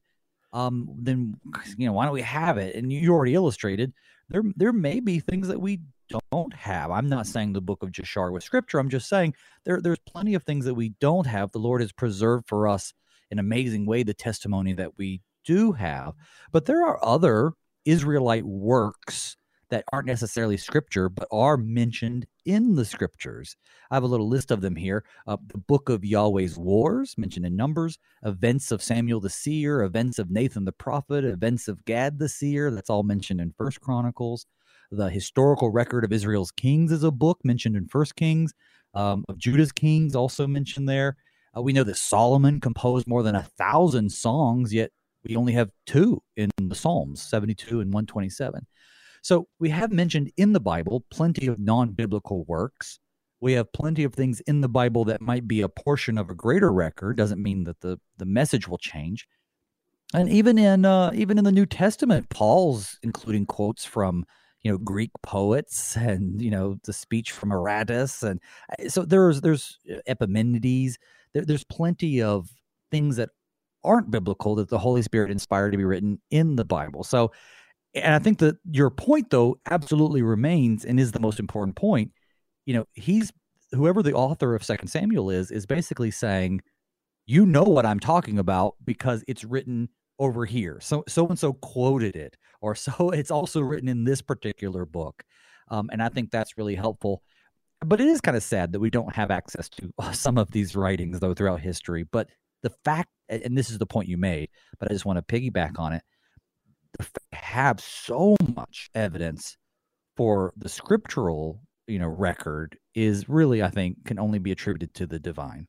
um, then, you know, why don't we have it? And you already illustrated there there may be things that we don't have. I'm not saying the Book of Jashar was scripture. I'm just saying there there's plenty of things that we don't have. The Lord has preserved for us in an amazing way the testimony that we do have. But there are other Israelite works that aren't necessarily scripture, but are mentioned in the scriptures. I have a little list of them here. Uh, the Book of Yahweh's Wars, mentioned in Numbers, events of Samuel the seer, events of Nathan the prophet, events of Gad the seer. That's all mentioned in First Chronicles. The historical record of Israel's kings is a book mentioned in First Kings. Um, of Judah's kings, also mentioned there. Uh, we know that Solomon composed more than a thousand songs, yet we only have two in the Psalms, seventy-two and one twenty-seven. So we have mentioned in the Bible plenty of non-biblical works. We have plenty of things in the Bible that might be a portion of a greater record. Doesn't mean that the, the message will change. And even in uh, even in the New Testament, Paul's including quotes from, you know, Greek poets, and, you know, the speech from Aratus, and so there's there's Epimenides. There, there's plenty of things that aren't biblical that the Holy Spirit inspired to be written in the Bible. So. And I think that your point, though, absolutely remains and is the most important point. You know, he's whoever the author of Second Samuel is, is basically saying, you know what I'm talking about because it's written over here. So so-and-so quoted it, or so it's also written in this particular book. Um, and I think that's really helpful. But it is kind of sad that we don't have access to some of these writings, though, throughout history. But the fact, and this is the point you made, but I just want to piggyback on it, have so much evidence for the scriptural, you know, record is really, I think, can only be attributed to the divine.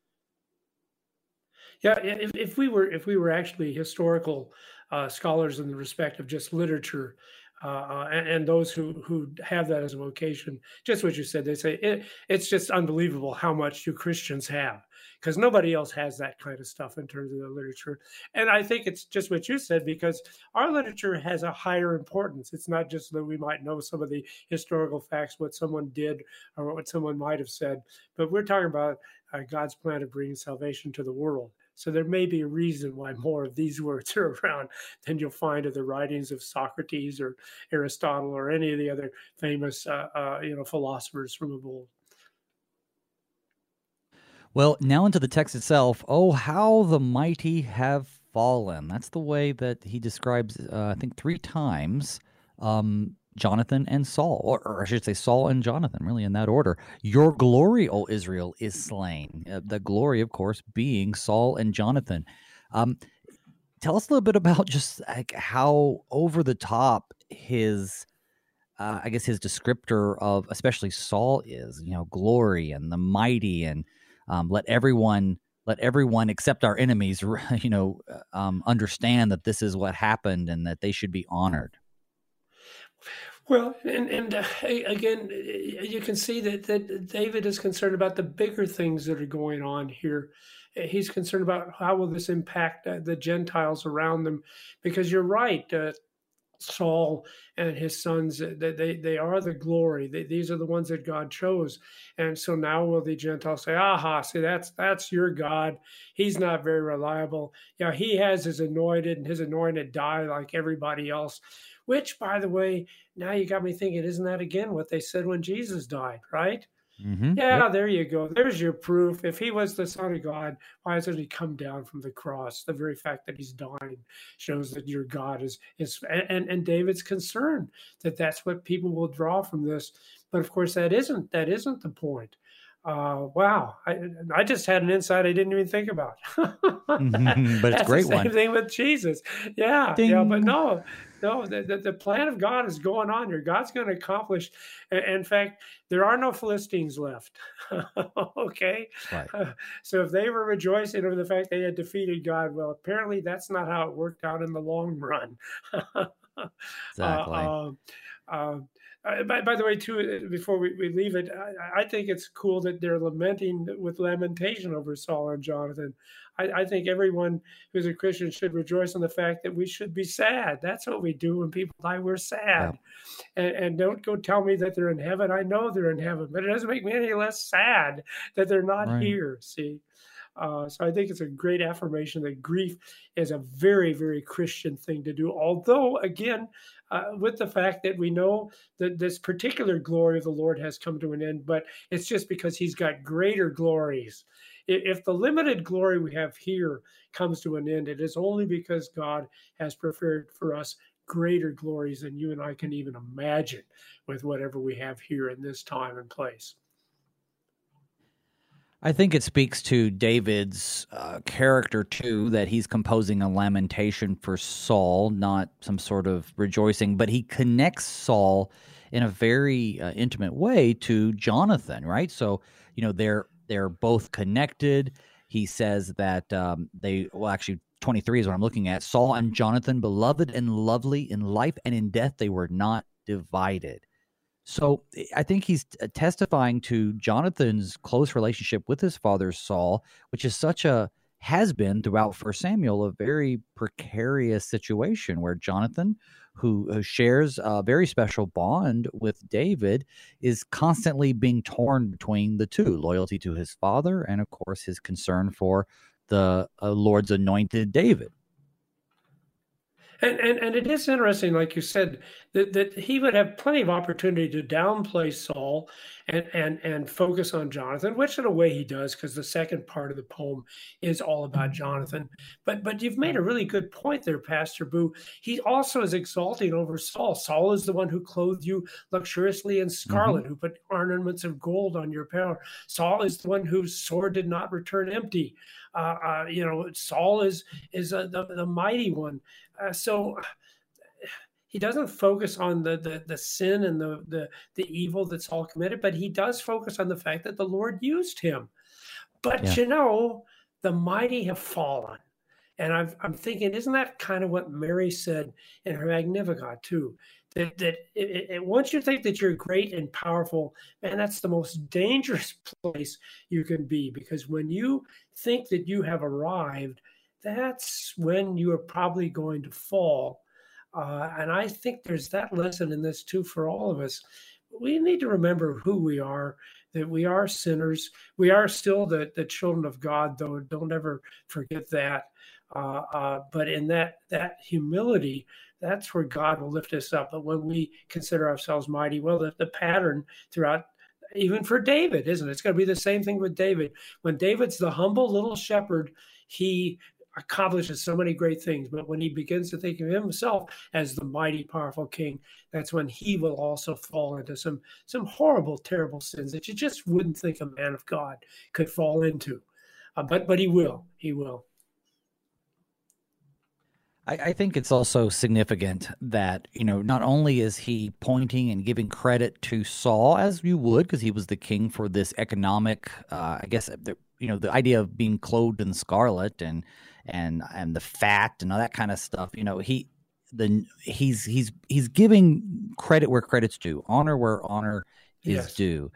Yeah, if, if we were if we were actually historical uh, scholars in the respect of just literature, uh, and, and those who who have that as a vocation, just what you said, they say it, it's just unbelievable how much do Christians have. Because nobody else has that kind of stuff in terms of the literature. And I think it's just what you said, because our literature has a higher importance. It's not just that we might know some of the historical facts, what someone did or what someone might have said, but we're talking about uh, God's plan of bringing salvation to the world. So there may be a reason why more of these words are around than you'll find in the writings of Socrates or Aristotle or any of the other famous uh, uh, you know, philosophers from of old. Well, now into the text itself. Oh, how the mighty have fallen. That's the way that he describes, uh, I think, three times um, Jonathan and Saul, or, or I should say Saul and Jonathan, really in that order. Your glory, O Israel, is slain. Uh, the glory, of course, being Saul and Jonathan. Um, tell us a little bit about just like how over the top his... Uh, I guess his descriptor of especially Saul is, you know, glory and the mighty, and um, let everyone let everyone except our enemies, you know, um, understand that this is what happened and that they should be honored. Well, and, and uh, again, you can see that, that David is concerned about the bigger things that are going on here. He's concerned about how will this impact uh, the Gentiles around them, because you're right. Uh, Saul and his sons, they they are the glory. They, these are the ones that God chose. And so now will the Gentiles say, aha, see, that's that's your God. He's not very reliable. Yeah, he has his anointed, and his anointed die like everybody else. Which, by the way, now you got me thinking, isn't that again what they said when Jesus died, right? Mm-hmm. Yeah, yep. There you go. There's your proof. If he was the Son of God, why doesn't he come down from the cross? The very fact that he's dying shows that your God is, is and, and David's concerned that that's what people will draw from this. But of course, that isn't, that isn't the point. uh, wow, I, I just had an insight I didn't even think about. mm-hmm, but it's a great the same one. Thing with Jesus. Yeah. Ding. Yeah. But no, no, the, the, the plan of God is going on here. God's going to accomplish. In fact, there are no Philistines left. Okay. Right. So if they were rejoicing over the fact they had defeated God, well, apparently that's not how it worked out in the long run. Exactly. Uh, uh, uh, by, by the way, too, before we, we leave it, I, I think it's cool that they're lamenting with lamentation over Saul and Jonathan. I, I think everyone who's a Christian should rejoice in the fact that we should be sad. That's what we do when people die. We're sad. Yeah. And, and don't go tell me that they're in heaven. I know they're in heaven, but it doesn't make me any less sad that they're not right. here. See? Uh, so I think it's a great affirmation that grief is a very, very Christian thing to do. Although, again, uh, with the fact that we know that this particular glory of the Lord has come to an end, but it's just because he's got greater glories. If the limited glory we have here comes to an end, it is only because God has prepared for us greater glories than you and I can even imagine with whatever we have here in this time and place. I think it speaks to David's uh, character, too, that he's composing a lamentation for Saul, not some sort of rejoicing. But he connects Saul in a very uh, intimate way to Jonathan, right? So, you know, they're they're both connected. He says that um, they – well, actually, twenty-three is what I'm looking at. Saul and Jonathan, beloved and lovely in life and in death, they were not divided. So I think he's testifying to Jonathan's close relationship with his father Saul, which is such a has been throughout First Samuel a very precarious situation where Jonathan, who, who shares a very special bond with David, is constantly being torn between the two: loyalty to his father and, of course, his concern for the uh, Lord's anointed David. And, and and it is interesting, like you said, that, that he would have plenty of opportunity to downplay Saul and, and, and focus on Jonathan, which in a way he does, because the second part of the poem is all about Jonathan. But but you've made a really good point there, Pastor Booe. He also is exalting over Saul. Saul is the one who clothed you luxuriously in scarlet, mm-hmm. who put ornaments of gold on your power. Saul is the one whose sword did not return empty. Uh, uh, you know, Saul is is uh, the, the mighty one. Uh, so he doesn't focus on the, the, the sin and the, the, the evil that Saul committed, but he does focus on the fact that the Lord used him. But, yeah. you know, the mighty have fallen. And I've, I'm thinking, isn't that kind of what Mary said in her Magnificat, too? That, that it, it, once you think that you're great and powerful, man, that's the most dangerous place you can be. Because when you think that you have arrived, that's when you are probably going to fall. Uh, and I think there's that lesson in this, too, for all of us. We need to remember who we are, that we are sinners. We are still the, the children of God, though. Don't ever forget that. Uh, uh, but in that that humility, that's where God will lift us up. But when we consider ourselves mighty, well, the, the pattern throughout, even for David, isn't it? It's going to be the same thing with David. When David's the humble little shepherd, he accomplishes so many great things. But when he begins to think of himself as the mighty, powerful king, that's when he will also fall into some some horrible, terrible sins that you just wouldn't think a man of God could fall into. Uh, but but he will. He will. I, I think it's also significant that, you know, not only is he pointing and giving credit to Saul, as you would, because he was the king for this economic, uh, I guess, the, you know, the idea of being clothed in scarlet and and and the fat and all that kind of stuff. You know, he the he's he's he's giving credit where credit's due, honor where honor is yes. due.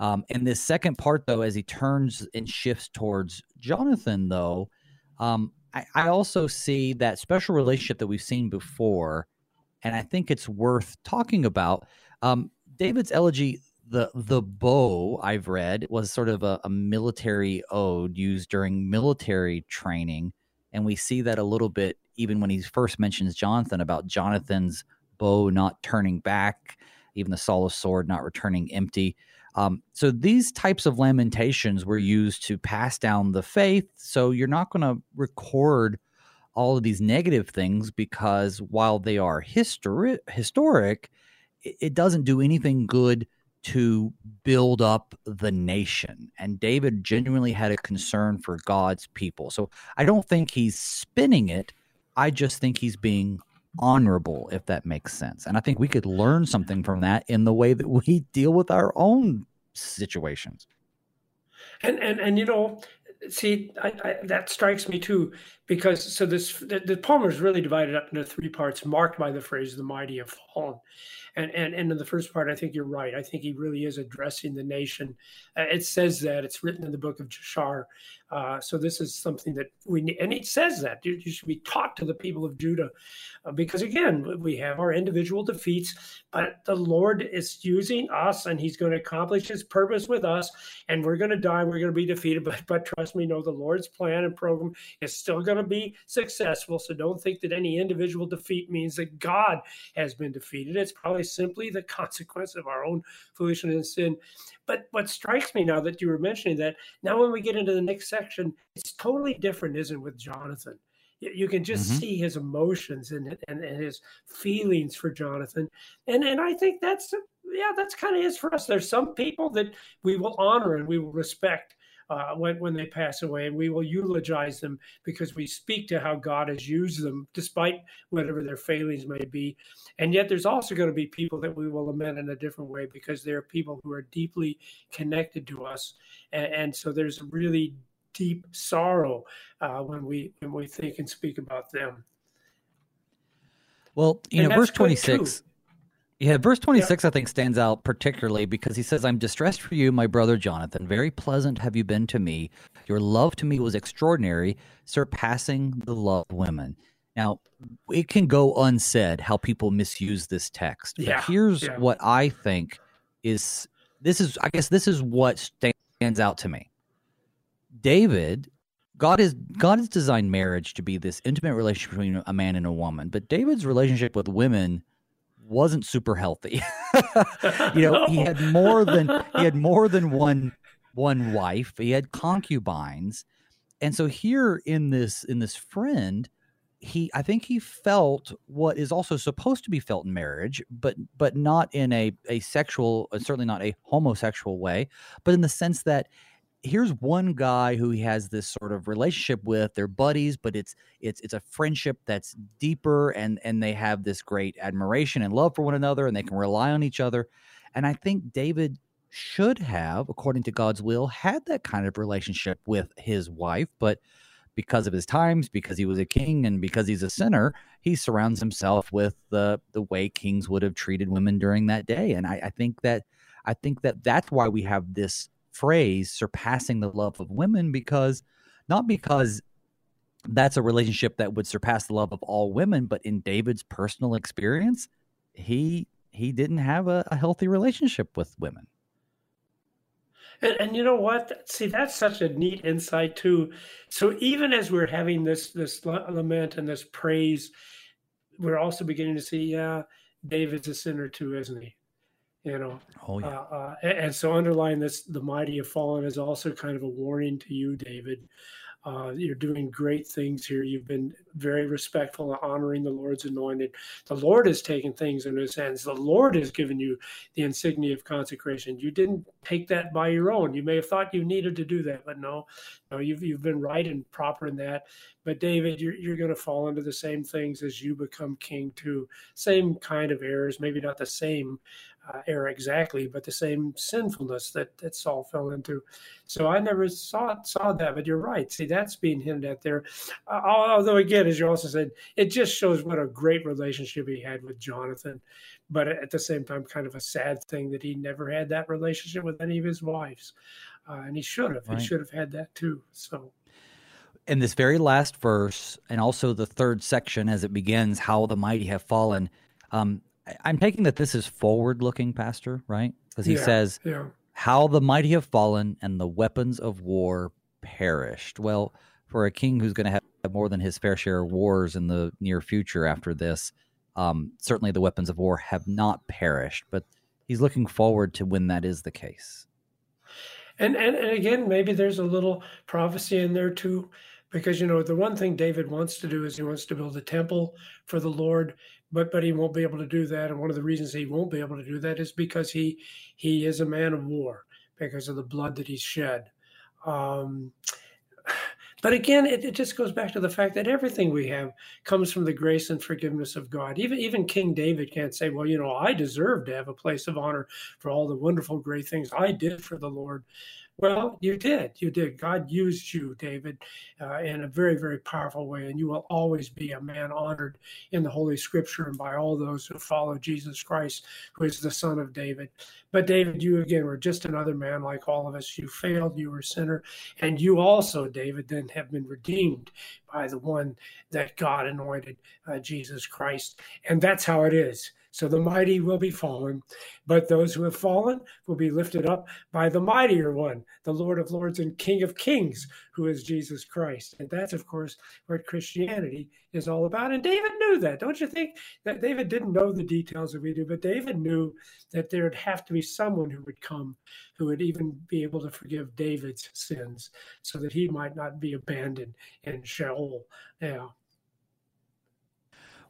Um, and this second part, though, as he turns and shifts towards Jonathan, though, um, I, I also see that special relationship that we've seen before, and I think it's worth talking about. Um, David's elegy. The the bow, I've read, was sort of a, a military ode used during military training, and we see that a little bit even when he first mentions Jonathan about Jonathan's bow not turning back, even the Saul's sword not returning empty. Um, so these types of lamentations were used to pass down the faith, so you're not going to record all of these negative things because while they are histori- historic, it, it doesn't do anything good to build up the nation. And David genuinely had a concern for God's people. So I don't think he's spinning it. I just think he's being honorable, if that makes sense. And I think we could learn something from that in the way that we deal with our own situations. And, and, and you know, see, I, I, that strikes me too, because so this the, the poem is really divided up into three parts, marked by the phrase, the mighty have fallen. And, and, and in the first part, I think you're right. I think he really is addressing the nation. Uh, it says that. It's written in the Book of Jashar. Uh, so this is something that we need. And it says that. You, you should be taught to the people of Judah. Uh, because, again, we have our individual defeats. But the Lord is using us, and he's going to accomplish his purpose with us. And we're going to die. We're going to be defeated. But, but trust me, no, the Lord's plan and program is still going to be successful. So don't think that any individual defeat means that God has been defeated. It's probably simply the consequence of our own foolishness and sin. But what strikes me now that you were mentioning that, now when we get into the next section, it's totally different, isn't it, with Jonathan? You can just mm-hmm. see his emotions and, and, and his feelings for Jonathan. And, and I think that's, yeah, that's kind of is for us. There's some people that we will honor and we will respect Uh, when, when they pass away, and we will eulogize them because we speak to how God has used them despite whatever their failings may be. And yet there's also going to be people that we will lament in a different way because they're people who are deeply connected to us. And, and so there's really deep sorrow uh, when we when we think and speak about them. Well, you and know, verse twenty-six. Yeah, verse twenty-six, yeah. I think, stands out particularly because he says, I'm distressed for you, my brother Jonathan. Very pleasant have you been to me. Your love to me was extraordinary, surpassing the love of women. Now, it can go unsaid how people misuse this text. But yeah, here's yeah. what I think is, this is, I guess this is what stands out to me. David, God is God has designed marriage to be this intimate relationship between a man and a woman. But David's relationship with women wasn't super healthy. you know, no. he had more than he had more than one one wife. He had concubines. And so here in this in this friend, he I think he felt what is also supposed to be felt in marriage, but but not in a, a sexual, certainly not a homosexual way, but in the sense that here's one guy who he has this sort of relationship with. They're buddies, but it's it's it's a friendship that's deeper, and and they have this great admiration and love for one another, and they can rely on each other. And I think David should have, according to God's will, had that kind of relationship with his wife, but because of his times, because he was a king, and because he's a sinner, he surrounds himself with the the way kings would have treated women during that day. And I, I think that I think that that's why we have this phrase, surpassing the love of women, because not because that's a relationship that would surpass the love of all women, but in David's personal experience, he he didn't have a, a healthy relationship with women. And, and you know what? See, that's such a neat insight too. So even as we're having this this lament and this praise, we're also beginning to see, yeah, uh, David's a sinner too, isn't he? You know, oh, yeah. uh, uh, and so underlying this, the mighty have fallen is also kind of a warning to you, David. Uh, you're doing great things here. You've been very respectful and honoring the Lord's anointed. The Lord has taken things in his hands. The Lord has given you the insignia of consecration. You didn't take that by your own. You may have thought you needed to do that, but no, no, you've you've been right and proper in that. But David, you're you're going to fall into the same things as you become king too. Same kind of errors, maybe not the same Uh, error exactly, but the same sinfulness that, that Saul fell into. So I never saw saw that, but you're right. See, that's being hinted at there. Uh, although, again, as you also said, it just shows what a great relationship he had with Jonathan, but at the same time, kind of a sad thing that he never had that relationship with any of his wives, uh, and he should have. Right. He should have had that too. So, in this very last verse, and also the third section as it begins, how the mighty have fallen, um, I'm taking that this is forward-looking, Pastor, right? Because he yeah, says, yeah. how the mighty have fallen and the weapons of war perished. Well, for a king who's going to have more than his fair share of wars in the near future after this, um, certainly the weapons of war have not perished, but he's looking forward to when that is the case. And, and, and again, maybe there's a little prophecy in there too, Because, you know, the one thing David wants to do is he wants to build a temple for the Lord, but but he won't be able to do that. And one of the reasons he won't be able to do that is because he he is a man of war because of the blood that he's shed. Um, but again, it, it just goes back to the fact that everything we have comes from the grace and forgiveness of God. Even, even King David can't say, well, you know, I deserve to have a place of honor for all the wonderful, great things I did for the Lord. Well, you did. You did. God used you, David, uh, in a very, very powerful way. And you will always be a man honored in the Holy Scripture and by all those who follow Jesus Christ, who is the Son of David. But David, you again were just another man like all of us. You failed. You were a sinner. And you also, David, then have been redeemed by the one that God anointed, uh, Jesus Christ. And that's how it is. So the mighty will be fallen, but those who have fallen will be lifted up by the mightier one, the Lord of Lords and King of Kings, who is Jesus Christ. And that's, of course, what Christianity is all about. And David knew that. Don't you think that David didn't know the details that we do, but David knew that there would have to be someone who would come who would even be able to forgive David's sins so that he might not be abandoned in Sheol now.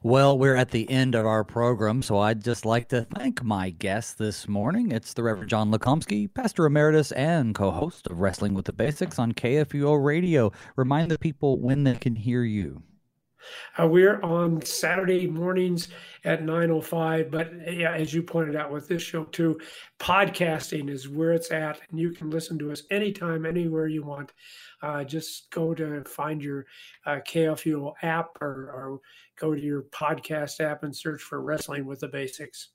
Well, we're at the end of our program, so I'd just like to thank my guest this morning. It's the Reverend John Lukomski, Pastor Emeritus and co-host of Wrestling with the Basics on K F U O Radio. Remind the people when they can hear you. Uh, we're on Saturday mornings at nine oh five, but yeah, as you pointed out with this show too, podcasting is where it's at, and you can listen to us anytime, anywhere you want. Uh, just go to find your uh, K F U O app or, or go to your podcast app and search for Wrestling with the Basics.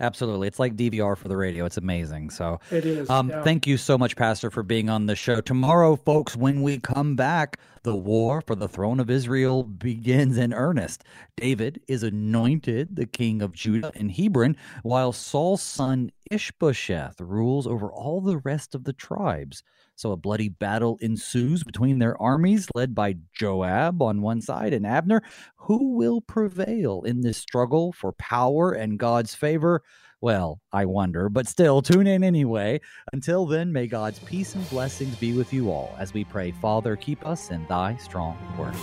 Absolutely. It's like D V R for the radio. It's amazing. So it is. Um, yeah. Thank you so much, Pastor, for being on the show. Tomorrow, folks, when we come back, the war for the throne of Israel begins in earnest. David is anointed the king of Judah in Hebron, while Saul's son Ishbosheth rules over all the rest of the tribes. So a bloody battle ensues between their armies, led by Joab on one side and Abner. Who will prevail in this struggle for power and God's favor? Well, I wonder, but still, tune in anyway. Until then, may God's peace and blessings be with you all as we pray, Father, keep us in thy strong word.